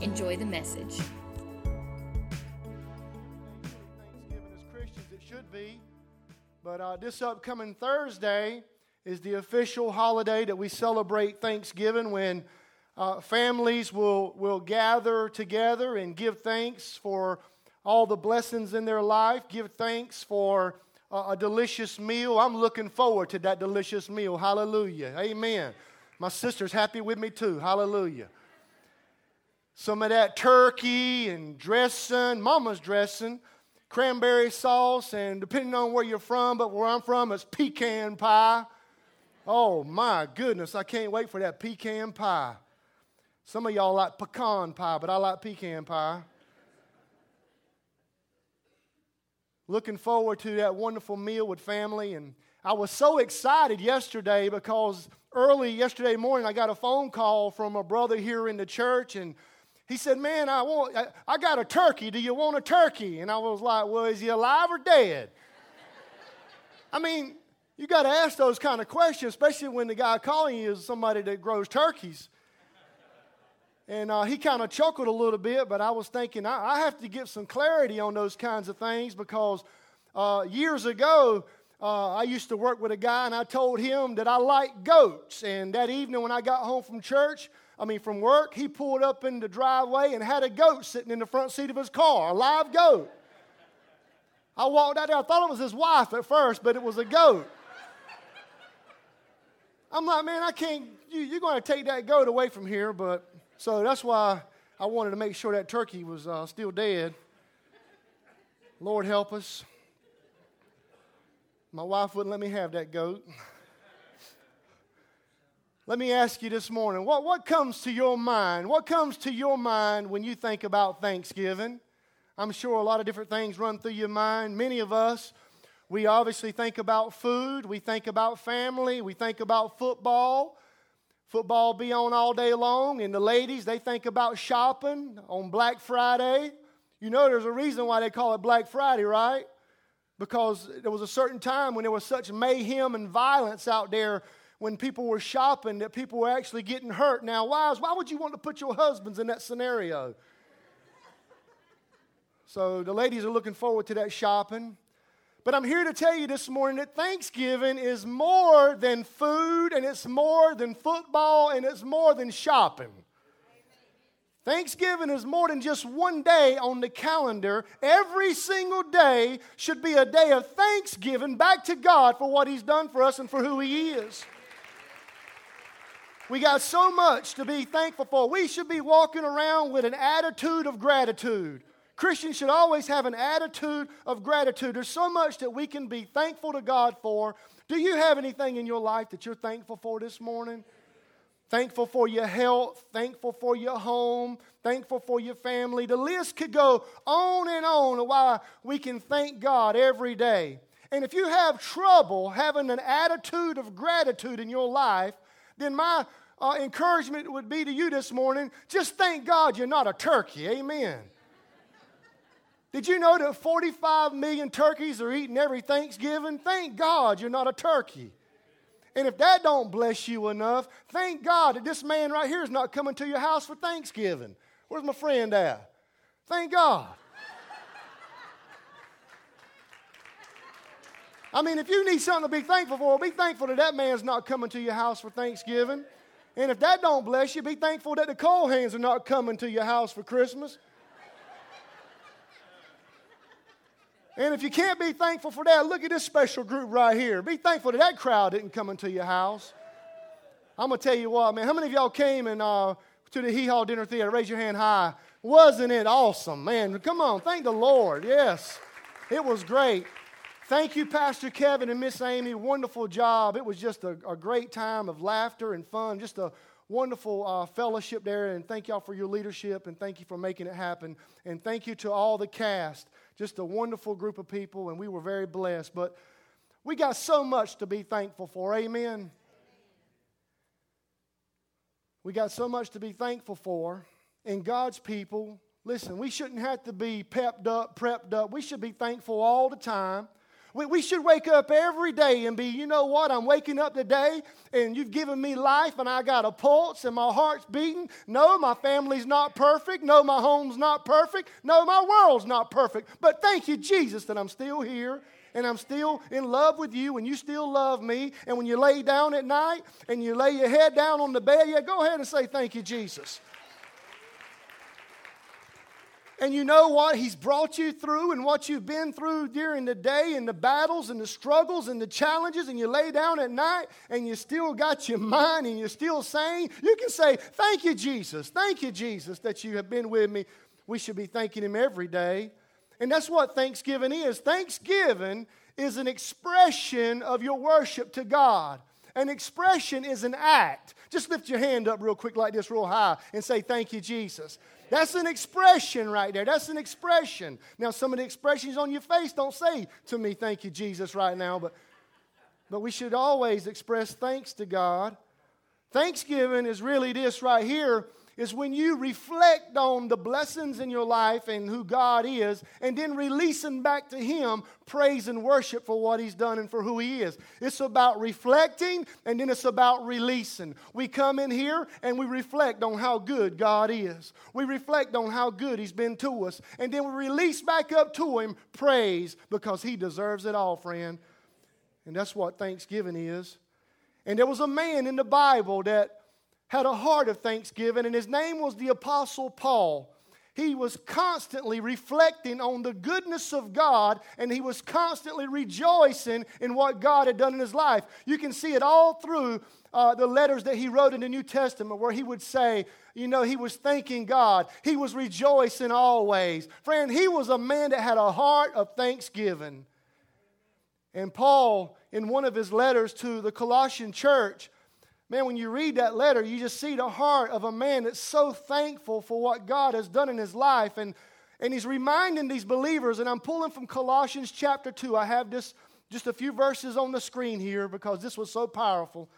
Enjoy the message. Thanksgiving as Christians, it should be, but this upcoming Thursday is the official holiday that we celebrate Thanksgiving, when families will gather together and give thanks for all the blessings in their life, give thanks for a delicious meal. I'm looking forward to that delicious meal. Hallelujah. Amen. My sister's happy with me too. Hallelujah. Some of that turkey and dressing, mama's dressing, cranberry sauce, and depending on where you're from, but where I'm from, it's pecan pie. Oh my goodness, I can't wait for that pecan pie. Some of y'all like pecan pie, but I like pecan pie. Looking forward to that wonderful meal with family. And I was so excited yesterday because early yesterday morning I got a phone call from a brother here in the church, and he said, man, I got a turkey. Do you want a turkey? And I was like, well, is he alive or dead? I mean, you got to ask those kind of questions, especially when the guy calling you is somebody that grows turkeys. And he kind of chuckled a little bit, but I was thinking, I have to get some clarity on those kinds of things, because years ago, I used to work with a guy, and I told him that I like goats. And that evening when I got home from from work, he pulled up in the driveway and had a goat sitting in the front seat of his car, a live goat. I walked out there. I thought it was his wife at first, but it was a goat. I'm like, man, I can't, you're going to take that goat away from here, but... So that's why I wanted to make sure that turkey was still dead. Lord help us. My wife wouldn't let me have that goat. Let me ask you this morning, what comes to your mind? What comes to your mind when you think about Thanksgiving? I'm sure a lot of different things run through your mind. Many of us, we obviously think about food. We think about family. We think about football. Football be on all day long, and the ladies, they think about shopping on Black Friday. You know there's a reason why they call it Black Friday, right? Because there was a certain time when there was such mayhem and violence out there when people were shopping that people were actually getting hurt. Now, wives, why would you want to put your husbands in that scenario? So the ladies are looking forward to that shopping. But I'm here to tell you this morning that Thanksgiving is more than food, and it's more than football, and it's more than shopping. Amen. Thanksgiving is more than just one day on the calendar. Every single day should be a day of thanksgiving back to God for what He's done for us and for who He is. We got so much to be thankful for. We should be walking around with an attitude of gratitude. Christians should always have an attitude of gratitude. There's so much that we can be thankful to God for. Do you have anything in your life that you're thankful for this morning? Thankful for your health, thankful for your home, thankful for your family. The list could go on and on of why we can thank God every day. And if you have trouble having an attitude of gratitude in your life, then my encouragement would be to you this morning, just thank God you're not a turkey. Amen. Did you know that 45 million turkeys are eaten every Thanksgiving? Thank God you're not a turkey. And if that don't bless you enough, thank God that this man right here is not coming to your house for Thanksgiving. Where's my friend at? Thank God. I mean, if you need something to be thankful for, be thankful that that man's not coming to your house for Thanksgiving. And if that don't bless you, be thankful that the coal hands are not coming to your house for Christmas. And if you can't be thankful for that, look at this special group right here. Be thankful that that crowd didn't come into your house. I'm going to tell you what, man. How many of y'all came and to the Hee Haw Dinner Theater? Raise your hand high. Wasn't it awesome, man? Come on. Thank the Lord. Yes. It was great. Thank you, Pastor Kevin and Miss Amy. Wonderful job. It was just a great time of laughter and fun. Just a wonderful fellowship there, and thank y'all for your leadership, and thank you for making it happen. And thank you to all the cast, just a wonderful group of people, and we were very blessed. But we got so much to be thankful for, amen? We got so much to be thankful for, and God's people, listen, we shouldn't have to be pepped up, prepped up. We should be thankful all the time. We should wake up every day and be, you know what, I'm waking up today and you've given me life and I got a pulse and my heart's beating. No, my family's not perfect. No, my home's not perfect. No, my world's not perfect. But thank you, Jesus, that I'm still here and I'm still in love with you and you still love me. And when you lay down at night and you lay your head down on the bed, yeah, go ahead and say thank you, Jesus. And you know what? He's brought you through, and what you've been through during the day and the battles and the struggles and the challenges, and you lay down at night and you still got your mind and you're still sane. You can say, thank you, Jesus. Thank you, Jesus, that you have been with me. We should be thanking him every day. And that's what Thanksgiving is. Thanksgiving is an expression of your worship to God. An expression is an act. Just lift your hand up real quick like this, real high, and say, thank you, Jesus. That's an expression right there. That's an expression. Now, some of the expressions on your face don't say to me, thank you, Jesus, right now. But we should always express thanks to God. Thanksgiving is really this right here, is when you reflect on the blessings in your life and who God is, and then releasing back to him praise and worship for what he's done and for who he is. It's about reflecting, and then it's about releasing. We come in here and we reflect on how good God is. We reflect on how good he's been to us, and then we release back up to him praise, because he deserves it all, friend. And that's what Thanksgiving is. And there was a man in the Bible that had a heart of thanksgiving, and his name was the Apostle Paul. He was constantly reflecting on the goodness of God, and he was constantly rejoicing in what God had done in his life. You can see it all through the letters that he wrote in the New Testament, where he would say, you know, he was thanking God. He was rejoicing always. Friend, he was a man that had a heart of thanksgiving. And Paul, in one of his letters to the Colossian church, man, when you read that letter, you just see the heart of a man that's so thankful for what God has done in his life. And he's reminding these believers, and I'm pulling from Colossians chapter 2. I have this just a few verses on the screen here because this was so powerful.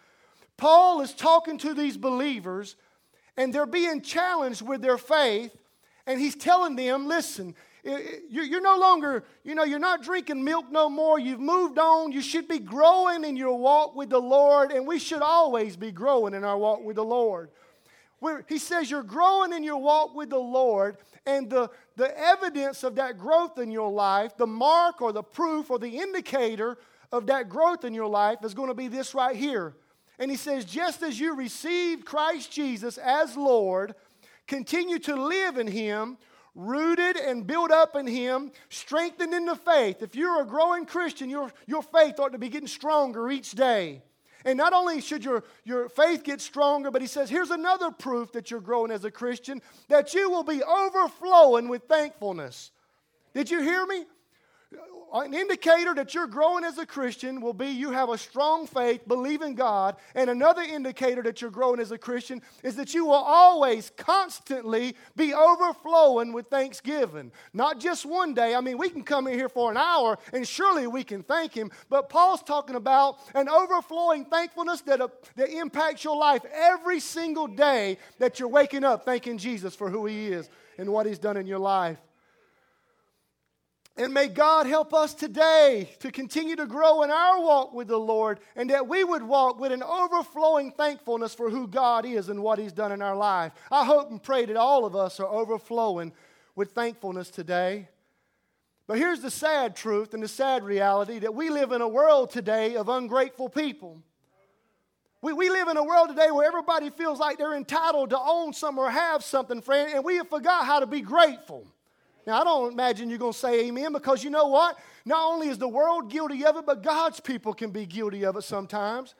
Paul is talking to these believers, and they're being challenged with their faith. And he's telling them, listen, you're no longer, you know, you're not drinking milk no more. You've moved on. You should be growing in your walk with the Lord, and we should always be growing in our walk with the Lord. He says you're growing in your walk with the Lord, and the evidence of that growth in your life, the mark or the proof or the indicator of that growth in your life is going to be this right here. And he says, just as you received Christ Jesus as Lord, continue to live in him, rooted and built up in him, strengthened in the faith. If you're a growing Christian, your faith ought to be getting stronger each day. And not only should your faith get stronger, but he says, here's another proof that you're growing as a Christian, that you will be overflowing with thankfulness. Did you hear me? An indicator that you're growing as a Christian will be you have a strong faith, believe in God. And another indicator that you're growing as a Christian is that you will always constantly be overflowing with thanksgiving. Not just one day. I mean, we can come in here for an hour and surely we can thank him. But Paul's talking about an overflowing thankfulness that impacts your life every single day that you're waking up thanking Jesus for who he is and what he's done in your life. And may God help us today to continue to grow in our walk with the Lord, and that we would walk with an overflowing thankfulness for who God is and what he's done in our life. I hope and pray that all of us are overflowing with thankfulness today. But here's the sad truth and the sad reality, that we live in a world today of ungrateful people. We live in a world today where everybody feels like they're entitled to own something or have something, friend, and we have forgot how to be grateful. Now, I don't imagine you're going to say amen, because you know what? Not only is the world guilty of it, but God's people can be guilty of it sometimes.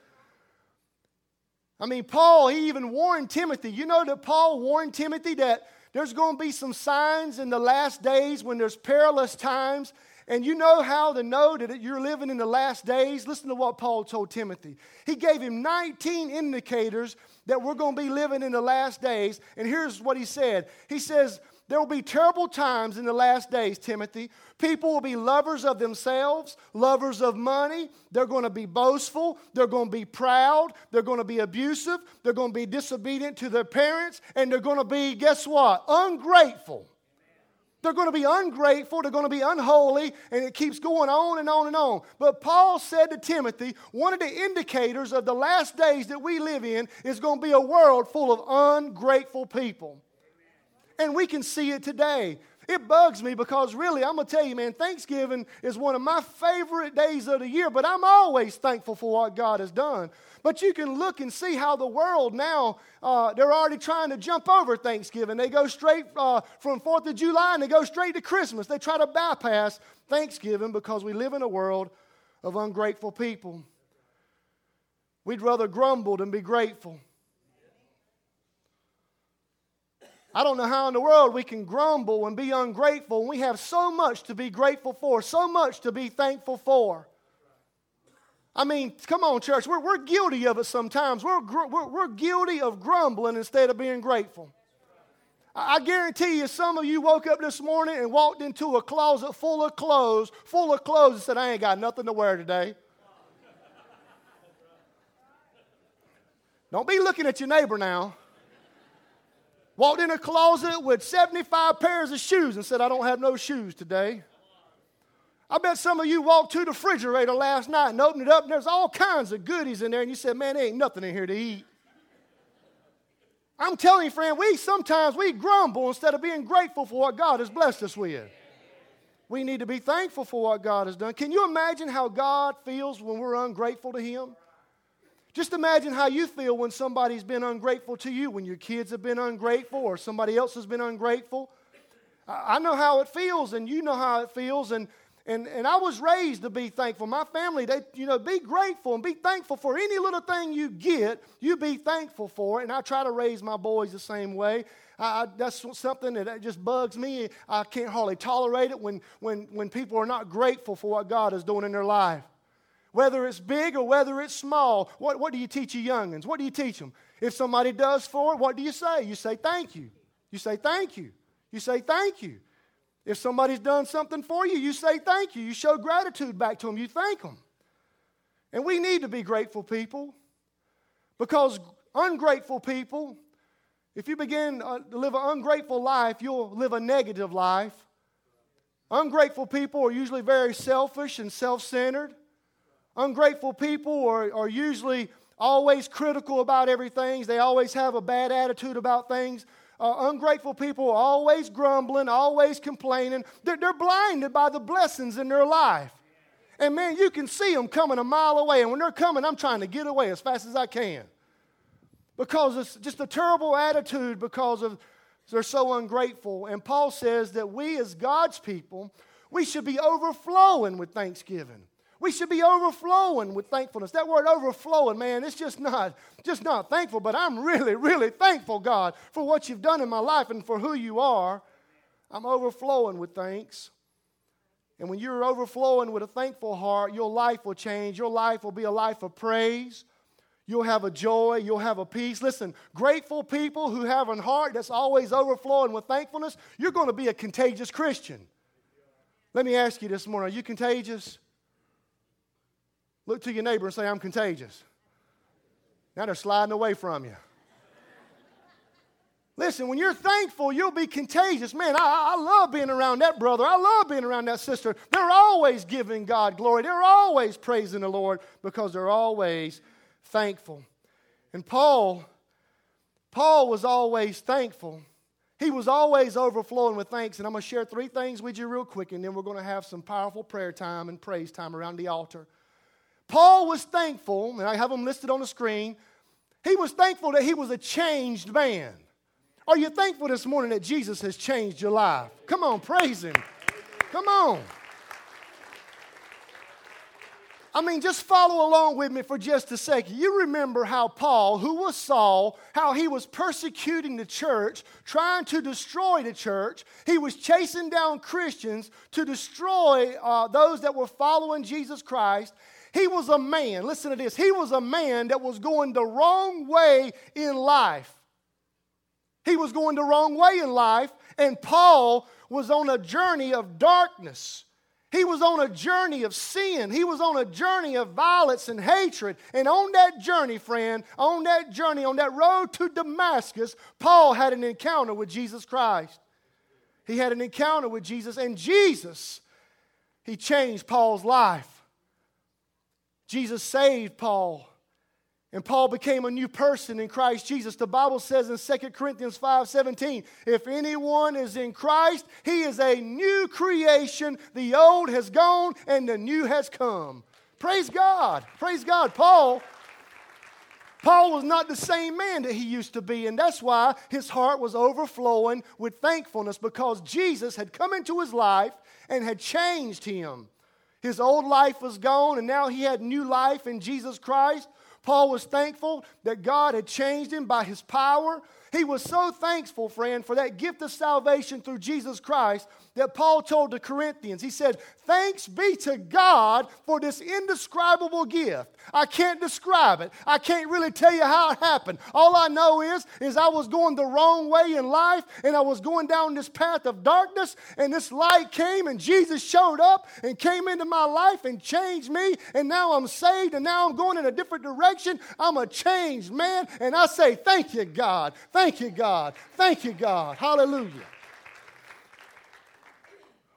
I mean, Paul, he even warned Timothy. You know that Paul warned Timothy that there's going to be some signs in the last days when there's perilous times. and you know how to know that you're living in the last days, listen to what Paul told Timothy. He gave him 19 indicators that we're going to be living in the last days. And here's what he said. He says, there will be terrible times in the last days, Timothy. People will be lovers of themselves, lovers of money. They're going to be boastful. They're going to be proud. They're going to be abusive. They're going to be disobedient to their parents. And they're going to be, guess what? Ungrateful. They're going to be ungrateful. They're going to be unholy. And it keeps going on and on and on. But Paul said to Timothy, one of the indicators of the last days that we live in is going to be a world full of ungrateful people. And we can see it today. It bugs me because really, I'm going to tell you, man, Thanksgiving is one of my favorite days of the year, but I'm always thankful for what God has done. But you can look and see how the world now, they're already trying to jump over Thanksgiving. They go straight from 4th of July and they go straight to Christmas. They try to bypass Thanksgiving because we live in a world of ungrateful people. We'd rather grumble than be grateful. I don't know how in the world we can grumble and be ungrateful when we have so much to be grateful for, so much to be thankful for. I mean, come on, church. We're guilty of it sometimes. We're guilty of grumbling instead of being grateful. I guarantee you some of you woke up this morning and walked into a closet full of clothes and said, I ain't got nothing to wear today. Don't be looking at your neighbor now. Walked in a closet with 75 pairs of shoes and said, I don't have no shoes today. I bet some of you walked to the refrigerator last night and opened it up, and there's all kinds of goodies in there, and you said, man, there ain't nothing in here to eat. I'm telling you, friend, sometimes we grumble instead of being grateful for what God has blessed us with. We need to be thankful for what God has done. Can you imagine how God feels when we're ungrateful to Him? Just imagine how you feel when somebody's been ungrateful to you, when your kids have been ungrateful or somebody else has been ungrateful. I know how it feels, and you know how it feels, and I was raised to be thankful. My family, they, you know, be grateful and be thankful for any little thing you get, you be thankful for it, and I try to raise my boys the same way. That's something that just bugs me. I can't hardly tolerate it when people are not grateful for what God is doing in their life. Whether it's big or whether it's small, what do you teach your youngins? What do you teach them? If somebody does for it, what do you say? You say thank you. You say thank you. You say thank you. If somebody's done something for you, you say thank you. You show gratitude back to them. You thank them. And we need to be grateful people, because ungrateful people, if you begin to live an ungrateful life, you'll live a negative life. Ungrateful people are usually very selfish and self-centered. Ungrateful people are usually always critical about everything. They always have a bad attitude about things. Ungrateful people are always grumbling, always complaining. They're blinded by the blessings in their life. And man, you can see them coming a mile away. And when they're coming, I'm trying to get away as fast as I can. Because it's just a terrible attitude they're so ungrateful. And Paul says that we as God's people, we should be overflowing with thanksgiving. We should be overflowing with thankfulness. That word overflowing, man, it's just not thankful, but I'm really, really thankful, God, for what you've done in my life and for who you are. I'm overflowing with thanks. And when you're overflowing with a thankful heart, your life will change. Your life will be a life of praise. You'll have a joy. You'll have a peace. Listen, grateful people who have a heart that's always overflowing with thankfulness, you're going to be a contagious Christian. Let me ask you this morning, are you contagious? Look to your neighbor and say, I'm contagious. Now they're sliding away from you. Listen, when you're thankful, you'll be contagious. Man, I love being around that brother. I love being around that sister. They're always giving God glory. They're always praising the Lord because they're always thankful. And Paul was always thankful. He was always overflowing with thanks. And I'm going to share three things with you real quick, and then we're going to have some powerful prayer time and praise time around the altar. Paul was thankful, and I have them listed on the screen. He was thankful that he was a changed man. Are you thankful this morning that Jesus has changed your life? Come on, praise Him. Come on. I mean, just follow along with me for just a second. You remember how Paul, who was Saul, how he was persecuting the church, trying to destroy the church. He was chasing down Christians to destroy those that were following Jesus Christ. He was a man, listen to this, he was a man that was going the wrong way in life. He was going the wrong way in life, and Paul was on a journey of darkness. He was on a journey of sin. He was on a journey of violence and hatred. And on that journey, friend, on that journey, on that road to Damascus, Paul had an encounter with Jesus Christ. He had an encounter with Jesus, and Jesus, he changed Paul's life. Jesus saved Paul, and Paul became a new person in Christ Jesus. The Bible says in 2 Corinthians 5:17, if anyone is in Christ, he is a new creation. The old has gone and the new has come. Praise God. Praise God. Paul was not the same man that he used to be, and that's why his heart was overflowing with thankfulness, because Jesus had come into his life and had changed him. His old life was gone, and now he had new life in Jesus Christ. Paul was thankful that God had changed him by his power. He was so thankful, friend, for that gift of salvation through Jesus Christ that Paul told the Corinthians. He said, thanks be to God for this indescribable gift. I can't describe it. I can't really tell you how it happened. All I know is I was going the wrong way in life, and I was going down this path of darkness, and this light came, and Jesus showed up and came into my life and changed me, and now I'm saved, and now I'm going in a different direction. I'm a changed man, and I say, thank you, God. Thank you, God. Thank you, God. Hallelujah.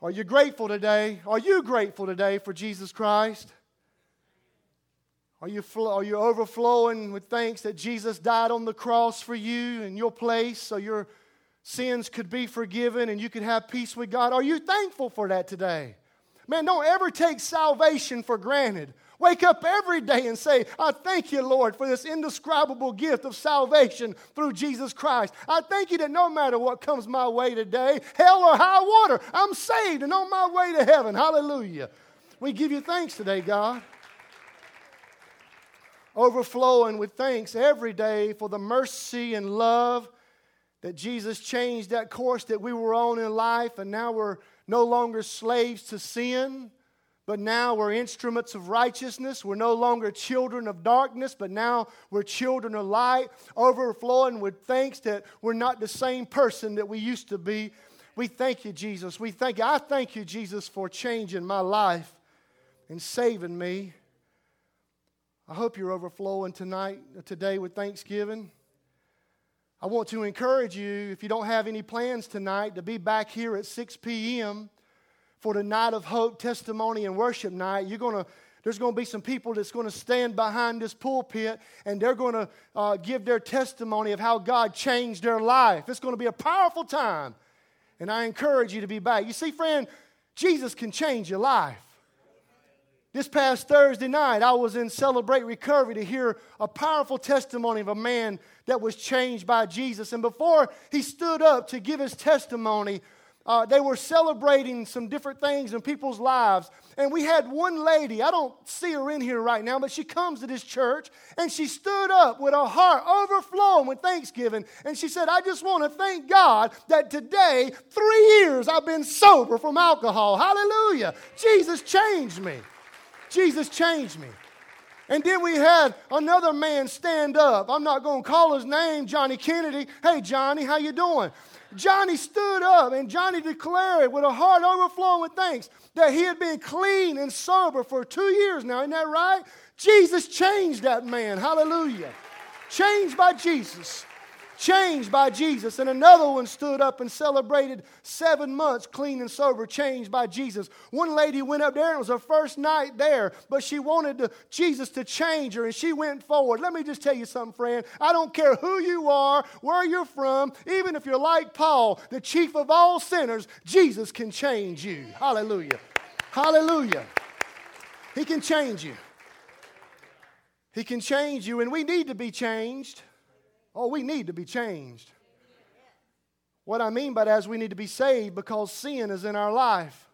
Are you grateful today? Are you grateful today for Jesus Christ? Are you overflowing with thanks that Jesus died on the cross for you in your place so your sins could be forgiven and you could have peace with God? Are you thankful for that today? Man, don't ever take salvation for granted. Wake up every day and say, I thank you, Lord, for this indescribable gift of salvation through Jesus Christ. I thank you that no matter what comes my way today, hell or high water, I'm saved and on my way to heaven. Hallelujah. We give you thanks today, God. Overflowing with thanks every day for the mercy and love that Jesus changed that course that we were on in life, and now we're no longer slaves to sin. But now we're instruments of righteousness. We're no longer children of darkness, but now we're children of light, overflowing with thanks that we're not the same person that we used to be. We thank you, Jesus. We thank you. I thank you, Jesus, for changing my life and saving me. I hope you're overflowing today with thanksgiving. I want to encourage you, if you don't have any plans tonight, to be back here at 6 p.m., for the night of hope, testimony, and worship night. There's going to be some people that's going to stand behind this pulpit, and they're going to give their testimony of how God changed their life. It's going to be a powerful time, and I encourage you to be back. You see, friend, Jesus can change your life. This past Thursday night, I was in Celebrate Recovery to hear a powerful testimony of a man that was changed by Jesus, and before he stood up to give his testimony, they were celebrating some different things in people's lives. And we had one lady, I don't see her in here right now, but she comes to this church, and she stood up with her heart overflowing with thanksgiving. And she said, I just want to thank God that today, 3 years I've been sober from alcohol. Hallelujah. Jesus changed me. Jesus changed me. And then we had another man stand up. I'm not going to call his name, Johnny Kennedy. Hey, Johnny, how you doing? Johnny stood up, and Johnny declared with a heart overflowing with thanks that he had been clean and sober for 2 years now. Isn't that right? Jesus changed that man. Hallelujah. Changed by Jesus. Changed by Jesus. And another one stood up and celebrated 7 months clean and sober, changed by Jesus. One lady went up there, and it was her first night there, but she wanted Jesus to change her, and she went forward. Let me just tell you something, friend. I don't care who you are, where you're from, even if you're like Paul, the chief of all sinners, Jesus can change you. Hallelujah. Hallelujah. He can change you. He can change you, and we need to be changed. Oh, we need to be changed. What I mean by that is we need to be saved because sin is in our life.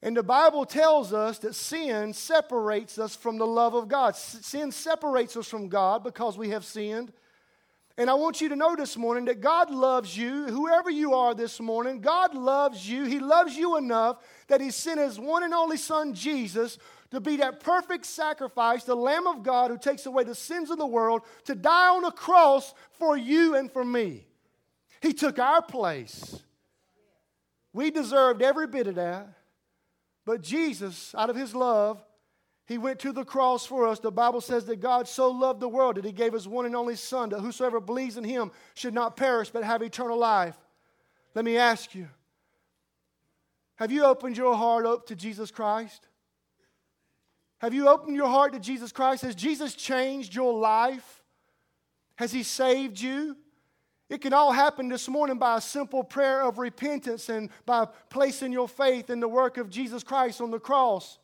And the Bible tells us that sin separates us from the love of God. Sin separates us from God because we have sinned. And I want you to know this morning that God loves you. Whoever you are this morning, God loves you. He loves you enough that He sent His one and only Son, Jesus, to be that perfect sacrifice, the Lamb of God who takes away the sins of the world, to die on a cross for you and for me. He took our place. We deserved every bit of that. But Jesus, out of His love, He went to the cross for us. The Bible says that God so loved the world that He gave His one and only Son, that whosoever believes in Him should not perish but have eternal life. Let me ask you, have you opened your heart up to Jesus Christ? Have you opened your heart to Jesus Christ? Has Jesus changed your life? Has He saved you? It can all happen this morning by a simple prayer of repentance and by placing your faith in the work of Jesus Christ on the cross.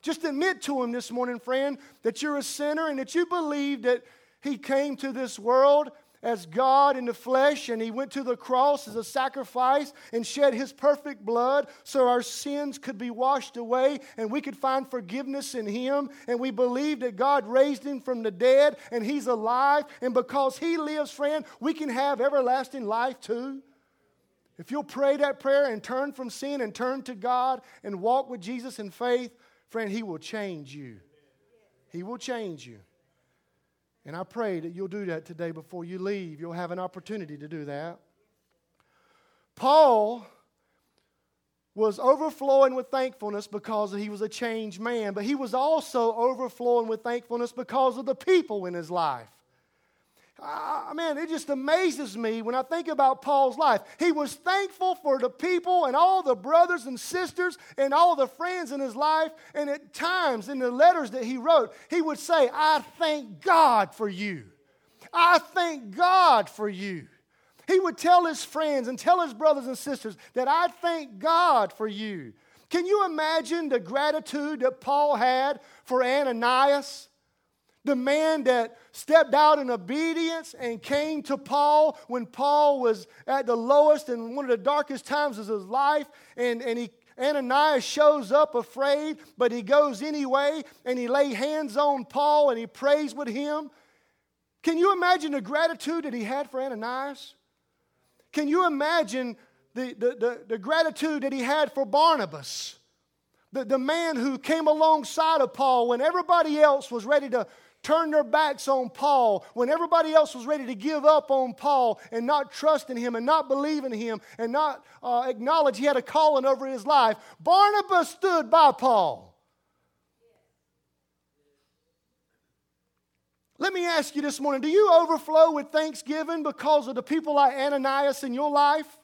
Just admit to Him this morning, friend, that you're a sinner and that you believe that He came to this world as God in the flesh and He went to the cross as a sacrifice and shed His perfect blood so our sins could be washed away and we could find forgiveness in Him. And we believe that God raised Him from the dead and He's alive. And because He lives, friend, we can have everlasting life too. If you'll pray that prayer and turn from sin and turn to God and walk with Jesus in faith, friend, He will change you. He will change you. And I pray that you'll do that today before you leave. You'll have an opportunity to do that. Paul was overflowing with thankfulness because he was a changed man, but he was also overflowing with thankfulness because of the people in his life. Man, it just amazes me when I think about Paul's life. He was thankful for the people and all the brothers and sisters and all the friends in his life. And at times in the letters that he wrote, he would say, I thank God for you. I thank God for you. He would tell his friends and tell his brothers and sisters that I thank God for you. Can you imagine the gratitude that Paul had for Ananias? The man that stepped out in obedience and came to Paul when Paul was at the lowest and one of the darkest times of his life. Ananias shows up afraid, but he goes anyway and he laid hands on Paul and he prays with him. Can you imagine the gratitude that he had for Ananias? Can you imagine the gratitude that he had for Barnabas? The man who came alongside of Paul when everybody else was ready to turn their backs on Paul, when everybody else was ready to give up on Paul and not trust in him and not believe in him and not acknowledge he had a calling over his life, Barnabas stood by Paul. Let me ask you this morning, do you overflow with thanksgiving because of the people like Ananias in your life?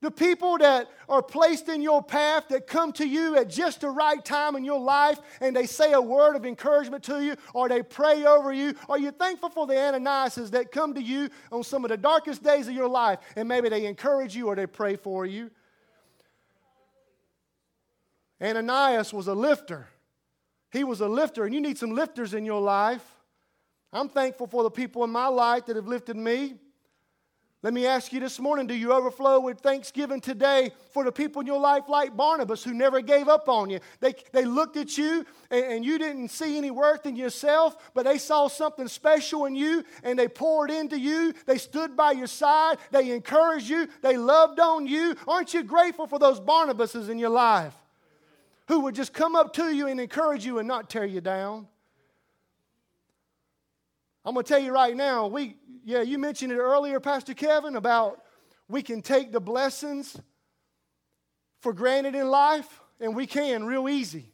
The people that are placed in your path that come to you at just the right time in your life and they say a word of encouragement to you or they pray over you. Are you thankful for the Ananiases that come to you on some of the darkest days of your life and maybe they encourage you or they pray for you? Ananias was a lifter. He was a lifter, and you need some lifters in your life. I'm thankful for the people in my life that have lifted me. Let me ask you this morning, do you overflow with thanksgiving today for the people in your life like Barnabas who never gave up on you? They looked at you and you didn't see any worth in yourself, but they saw something special in you and they poured into you. They stood by your side. They encouraged you. They loved on you. Aren't you grateful for those Barnabases in your life who would just come up to you and encourage you and not tear you down? I'm going to tell you right now, you mentioned it earlier, Pastor Kevin, about we can take the blessings for granted in life, and we can real easy.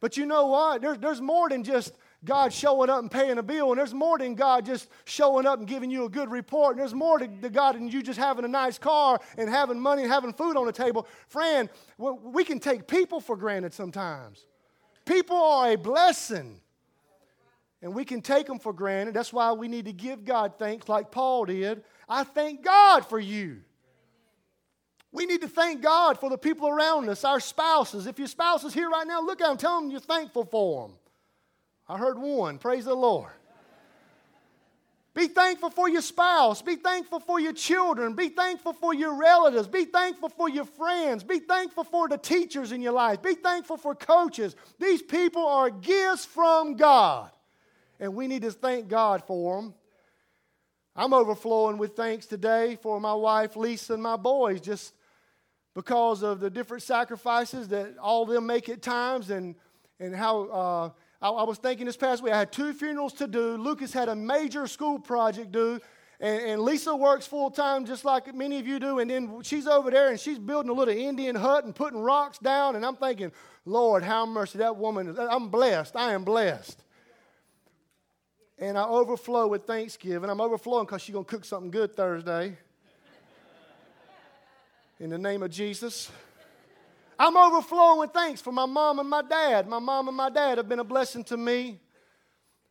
But you know what? There's more than just God showing up and paying a bill, and there's more than God just showing up and giving you a good report, and there's more to God than you just having a nice car and having money and having food on the table. Friend, we can take people for granted sometimes. People are a blessing. And we can take them for granted. That's why we need to give God thanks like Paul did. I thank God for you. We need to thank God for the people around us, our spouses. If your spouse is here right now, look at them. Tell them you're thankful for them. I heard one. Praise the Lord. Be thankful for your spouse. Be thankful for your children. Be thankful for your relatives. Be thankful for your friends. Be thankful for the teachers in your life. Be thankful for coaches. These people are gifts from God, and we need to thank God for them. I'm overflowing with thanks today for my wife, Lisa, and my boys, just because of the different sacrifices that all of them make at times, and how... I was thinking this past week, I had two funerals to do. Lucas had a major school project due, and Lisa works full-time just like many of you do, and then she's over there, and she's building a little Indian hut and putting rocks down, and I'm thinking, Lord, have mercy, that woman, I'm blessed. I am blessed. And I overflow with Thanksgiving. I'm overflowing because she's going to cook something good Thursday. In the name of Jesus. I'm overflowing with thanks for my mom and my dad. My mom and my dad have been a blessing to me.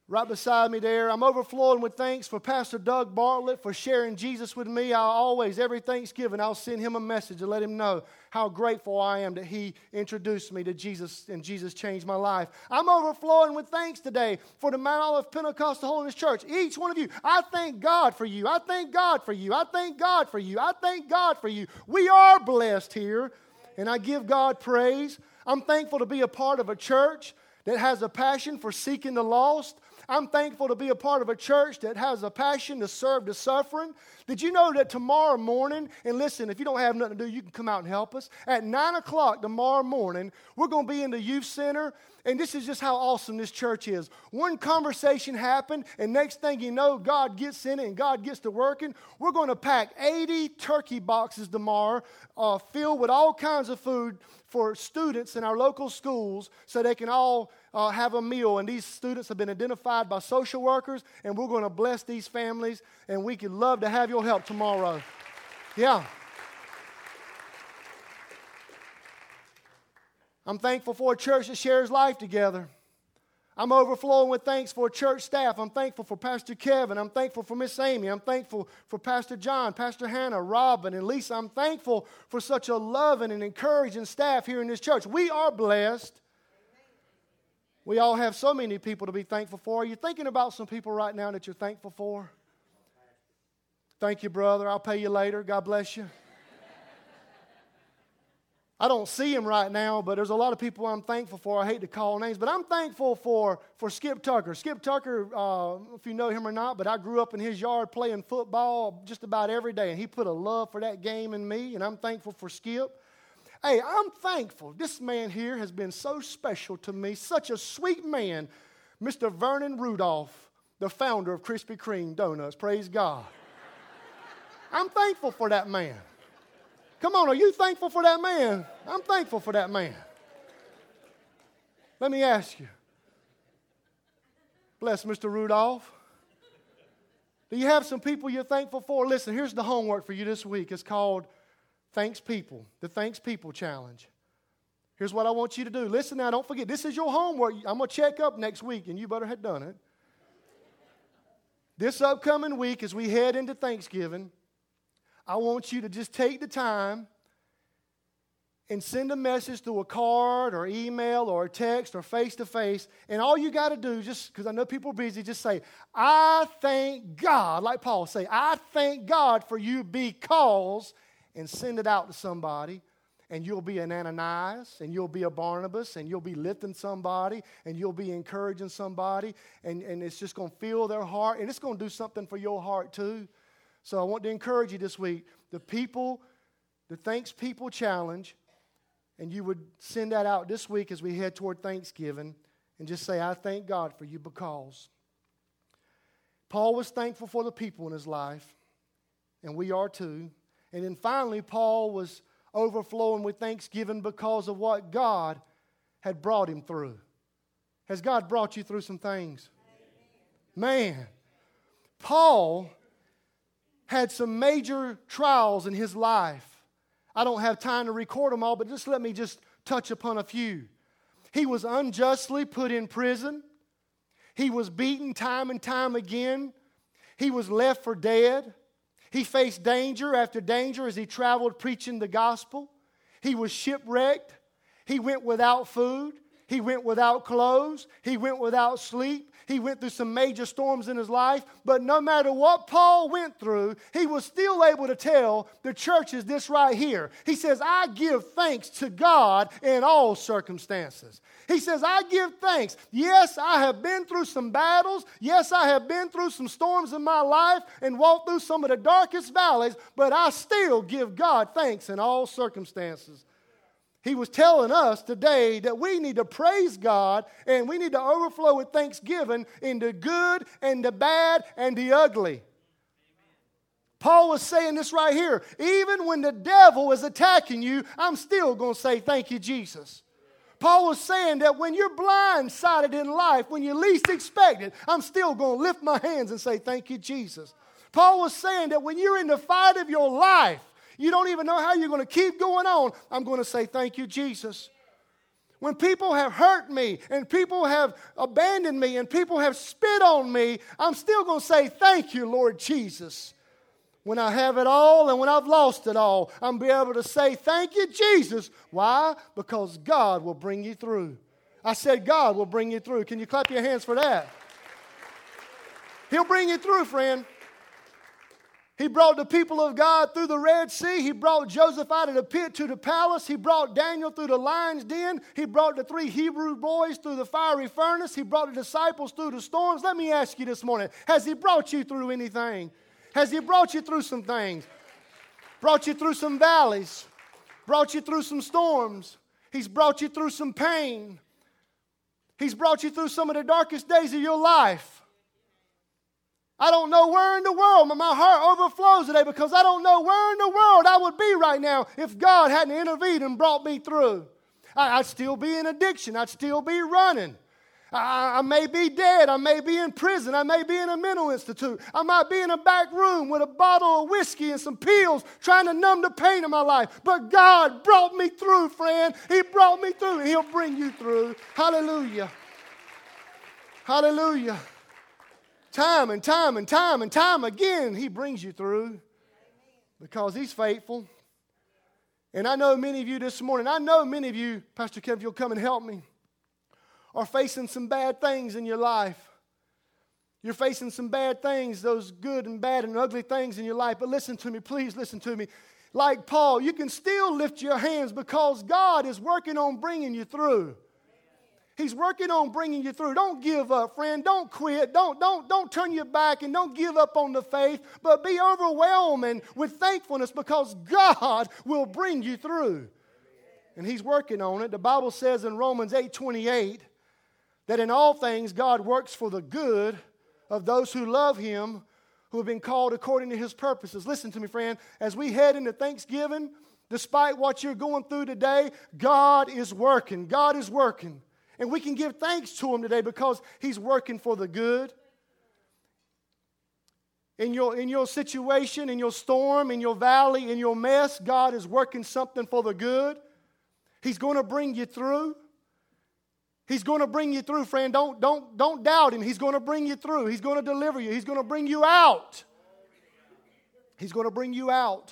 Right beside me there. I'm overflowing with thanks for Pastor Doug Bartlett for sharing Jesus with me. I always, every Thanksgiving, I'll send him a message and let him know how grateful I am that he introduced me to Jesus and Jesus changed my life. I'm overflowing with thanks today for the Mount Olive Pentecostal Holiness Church. Each one of you, I thank God for you. I thank God for you. I thank God for you. I thank God for you. We are blessed here. And I give God praise. I'm thankful to be a part of a church that has a passion for seeking the lost. I'm thankful to be a part of a church that has a passion to serve the suffering. Did you know that tomorrow morning, and listen, if you don't have nothing to do, you can come out and help us. At 9 o'clock tomorrow morning, we're going to be in the youth center, and this is just how awesome this church is. One conversation happened, and next thing you know, God gets in it and God gets to working. We're going to pack 80 turkey boxes tomorrow, filled with all kinds of food for students in our local schools so they can all have a meal. And these students have been identified by social workers, and we're going to bless these families, and we could love to have your help tomorrow. Yeah. I'm thankful for a church that shares life together. I'm overflowing with thanks for church staff. I'm thankful for Pastor Kevin. I'm thankful for Miss Amy. I'm thankful for Pastor John, Pastor Hannah, Robin, and Lisa. I'm thankful for such a loving and encouraging staff here in this church. We are blessed. We all have so many people to be thankful for. Are you thinking about some people right now that you're thankful for? Thank you, brother. I'll pay you later. God bless you. I don't see him right now, but there's a lot of people I'm thankful for. I hate to call names, but I'm thankful for Skip Tucker. Skip Tucker, if you know him or not, but I grew up in his yard playing football just about every day, and he put a love for that game in me, and I'm thankful for Skip. Hey, I'm thankful. This man here has been so special to me, such a sweet man, Mr. Vernon Rudolph, the founder of Krispy Kreme Donuts. Praise God. I'm thankful for that man. Come on, are you thankful for that man? I'm thankful for that man. Let me ask you. Bless Mr. Rudolph. Do you have some people you're thankful for? Listen, here's the homework for you this week. It's called Thanks People, the Thanks People Challenge. Here's what I want you to do. Listen now, don't forget, this is your homework. I'm going to check up next week, and you better have done it. This upcoming week, as we head into Thanksgiving, I want you to just take the time and send a message through a card or email or a text or face-to-face. And all you got to do, just because I know people are busy, just say, I thank God, like Paul say, I thank God for you because, and send it out to somebody. And you'll be an Ananias, and you'll be a Barnabas, and you'll be lifting somebody, and you'll be encouraging somebody. And it's just going to fill their heart, and it's going to do something for your heart too. So I want to encourage you this week, the Thanks People Challenge, and you would send that out this week as we head toward Thanksgiving, and just say, I thank God for you because. Paul was thankful for the people in his life, and we are too. And then finally, Paul was overflowing with thanksgiving because of what God had brought him through. Has God brought you through some things? Man, Paul had some major trials in his life. I don't have time to record them all, but just let me just touch upon a few. He was unjustly put in prison. He was beaten time and time again. He was left for dead. He faced danger after danger as he traveled preaching the gospel. He was shipwrecked. He went without food. He went without clothes. He went without sleep. He went through some major storms in his life. But no matter what Paul went through, he was still able to tell the churches this right here. He says, I give thanks to God in all circumstances. He says, I give thanks. Yes, I have been through some battles. Yes, I have been through some storms in my life and walked through some of the darkest valleys, but I still give God thanks in all circumstances. He was telling us today that we need to praise God and we need to overflow with thanksgiving in the good and the bad and the ugly. Amen. Paul was saying this right here. Even when the devil is attacking you, I'm still going to say thank you, Jesus. Paul was saying that when you're blindsided in life, when you least expect it, I'm still going to lift my hands and say thank you, Jesus. Paul was saying that when you're in the fight of your life, you don't even know how you're going to keep going on. I'm going to say, thank you, Jesus. When people have hurt me and people have abandoned me and people have spit on me, I'm still going to say, thank you, Lord Jesus. When I have it all and when I've lost it all, I'm going to be able to say, thank you, Jesus. Why? Because God will bring you through. I said God will bring you through. Can you clap your hands for that? He'll bring you through, friend. He brought the people of God through the Red Sea. He brought Joseph out of the pit to the palace. He brought Daniel through the lion's den. He brought the three Hebrew boys through the fiery furnace. He brought the disciples through the storms. Let me ask you this morning, has he brought you through anything? Has he brought you through some things? Brought you through some valleys? Brought you through some storms? He's brought you through some pain. He's brought you through some of the darkest days of your life. I don't know where in the world, but my heart overflows today because I don't know where in the world I would be right now if God hadn't intervened and brought me through. I'd still be in addiction. I'd still be running. I may be dead. I may be in prison. I may be in a mental institute. I might be in a back room with a bottle of whiskey and some pills trying to numb the pain of my life. But God brought me through, friend. He brought me through, and He'll bring you through. Hallelujah. Hallelujah. Time and time and time and time again, He brings you through because He's faithful. And I know many of you this morning, I know many of you, Pastor Kevin, you'll come and help me, are facing some bad things in your life. You're facing some bad things, those good and bad and ugly things in your life. But listen to me, please listen to me. Like Paul, you can still lift your hands because God is working on bringing you through. He's working on bringing you through. Don't give up, friend. Don't quit. Don't turn your back and don't give up on the faith. But be overwhelming with thankfulness because God will bring you through. And He's working on it. The Bible says in Romans 8:28 that in all things God works for the good of those who love Him, who have been called according to His purposes. Listen to me, friend. As we head into Thanksgiving, despite what you're going through today, God is working. God is working. And we can give thanks to Him today because He's working for the good. In your situation, in your storm, in your valley, in your mess, God is working something for the good. He's going to bring you through. He's going to bring you through, friend. Don't doubt Him. He's going to bring you through. He's going to deliver you. He's going to bring you out. He's going to bring you out.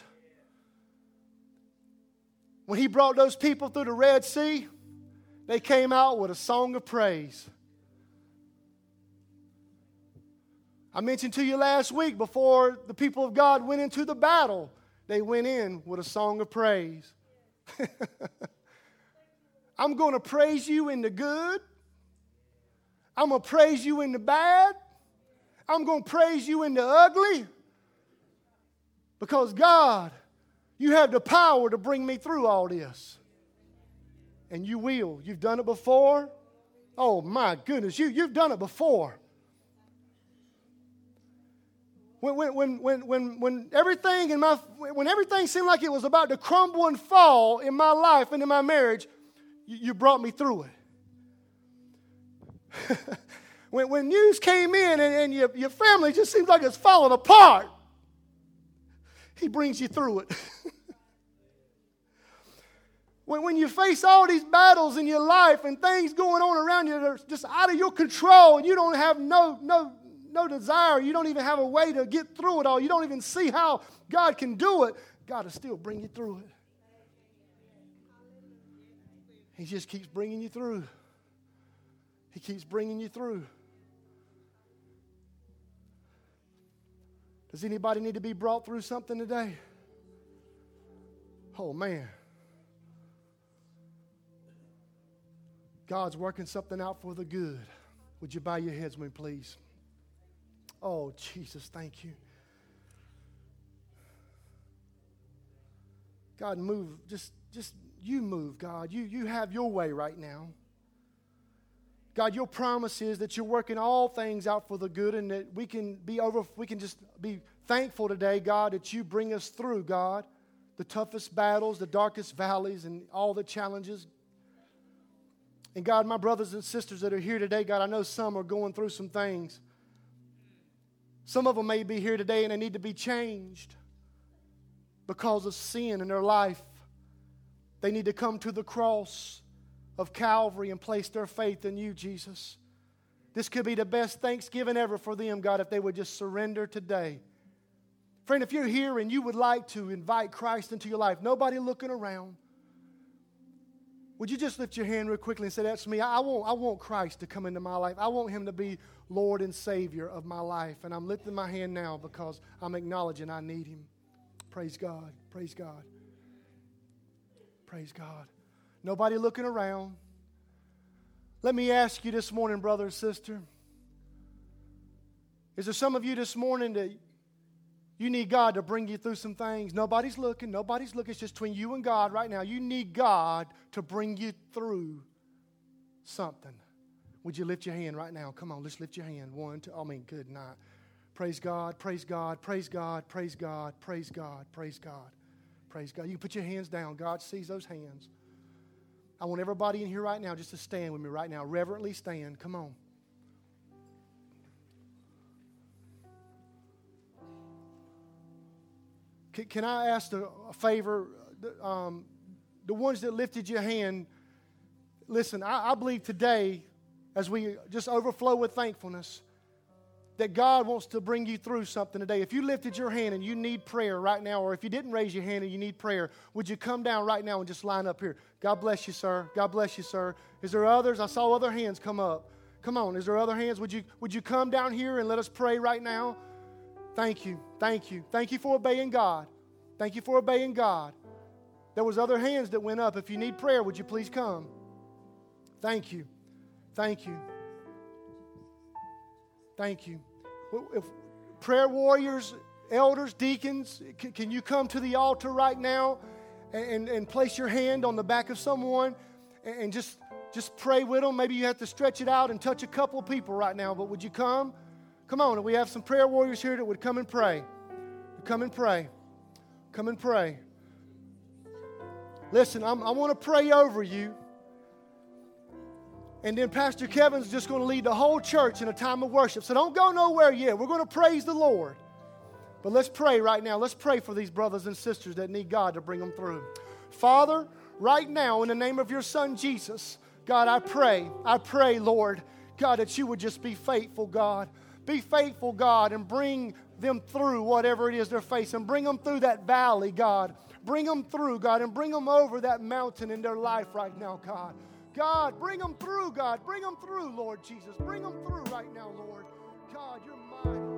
When He brought those people through the Red Sea, they came out with a song of praise. I mentioned to you last week, before the people of God went into the battle, they went in with a song of praise. I'm going to praise you in the good. I'm going to praise you in the bad. I'm going to praise you in the ugly. Because God, you have the power to bring me through all this. And you will. You've done it before. Oh, my goodness. You've done it before. When everything seemed like it was about to crumble and fall in my life and in my marriage, you brought me through it. When news came in and your family just seems like it's falling apart, He brings you through it. When you face all these battles in your life and things going on around you that are just out of your control and you don't have no desire, you don't even have a way to get through it all, you don't even see how God can do it, God will still bring you through it. He just keeps bringing you through. He keeps bringing you through. Does anybody need to be brought through something today? Oh, man. God's working something out for the good. Would you bow your heads with me, please? Oh, Jesus, thank you. God, move. Just you move, God. You have your way right now. God, your promise is that you're working all things out for the good, and that we can just be thankful today, God, that you bring us through, God, the toughest battles, the darkest valleys, and all the challenges. And God, my brothers and sisters that are here today, God, I know some are going through some things. Some of them may be here today and they need to be changed because of sin in their life. They need to come to the cross of Calvary and place their faith in you, Jesus. This could be the best Thanksgiving ever for them, God, if they would just surrender today. Friend, if you're here and you would like to invite Christ into your life, nobody looking around, would you just lift your hand real quickly and say, that's me. I want Christ to come into my life. I want him to be Lord and Savior of my life. And I'm lifting my hand now because I'm acknowledging I need him. Praise God. Praise God. Praise God. Nobody looking around. Let me ask you this morning, brother and sister. Is there some of you this morning that you need God to bring you through some things? Nobody's looking. Nobody's looking. It's just between you and God right now. You need God to bring you through something. Would you lift your hand right now? Come on, let's lift your hand. One, two. Good night. Praise God. Praise God. Praise God. Praise God. Praise God. Praise God. Praise God. You can put your hands down. God sees those hands. I want everybody in here right now just to stand with me right now. Reverently stand. Come on. Can I ask a favor? The ones that lifted your hand, listen, I believe today, as we just overflow with thankfulness, that God wants to bring you through something today. If you lifted your hand and you need prayer right now, or if you didn't raise your hand and you need prayer, would you come down right now and just line up here? God bless you, sir. God bless you, sir. Is there others? I saw other hands come up. Come on, is there other hands? Would you come down here and let us pray right now? Thank you. Thank you. Thank you for obeying God. Thank you for obeying God. There was other hands that went up. If you need prayer, would you please come? Thank you. Thank you. Thank you. If prayer warriors, elders, deacons, can you come to the altar right now and place your hand on the back of someone and just pray with them? Maybe you have to stretch it out and touch a couple of people right now, but would you come? Come on, we have some prayer warriors here that would come and pray. Come and pray. Come and pray. Listen, I want to pray over you. And then Pastor Kevin's just going to lead the whole church in a time of worship. So don't go nowhere yet. We're going to praise the Lord. But let's pray right now. Let's pray for these brothers and sisters that need God to bring them through. Father, right now, in the name of your Son, Jesus, God, I pray, Lord, God, that you would just be faithful, God. Be faithful, God, and bring them through whatever it is they're facing. Bring them through that valley, God. Bring them through, God, and bring them over that mountain in their life right now, God. God, bring them through, God. Bring them through, Lord Jesus. Bring them through right now, Lord. God, you're mighty.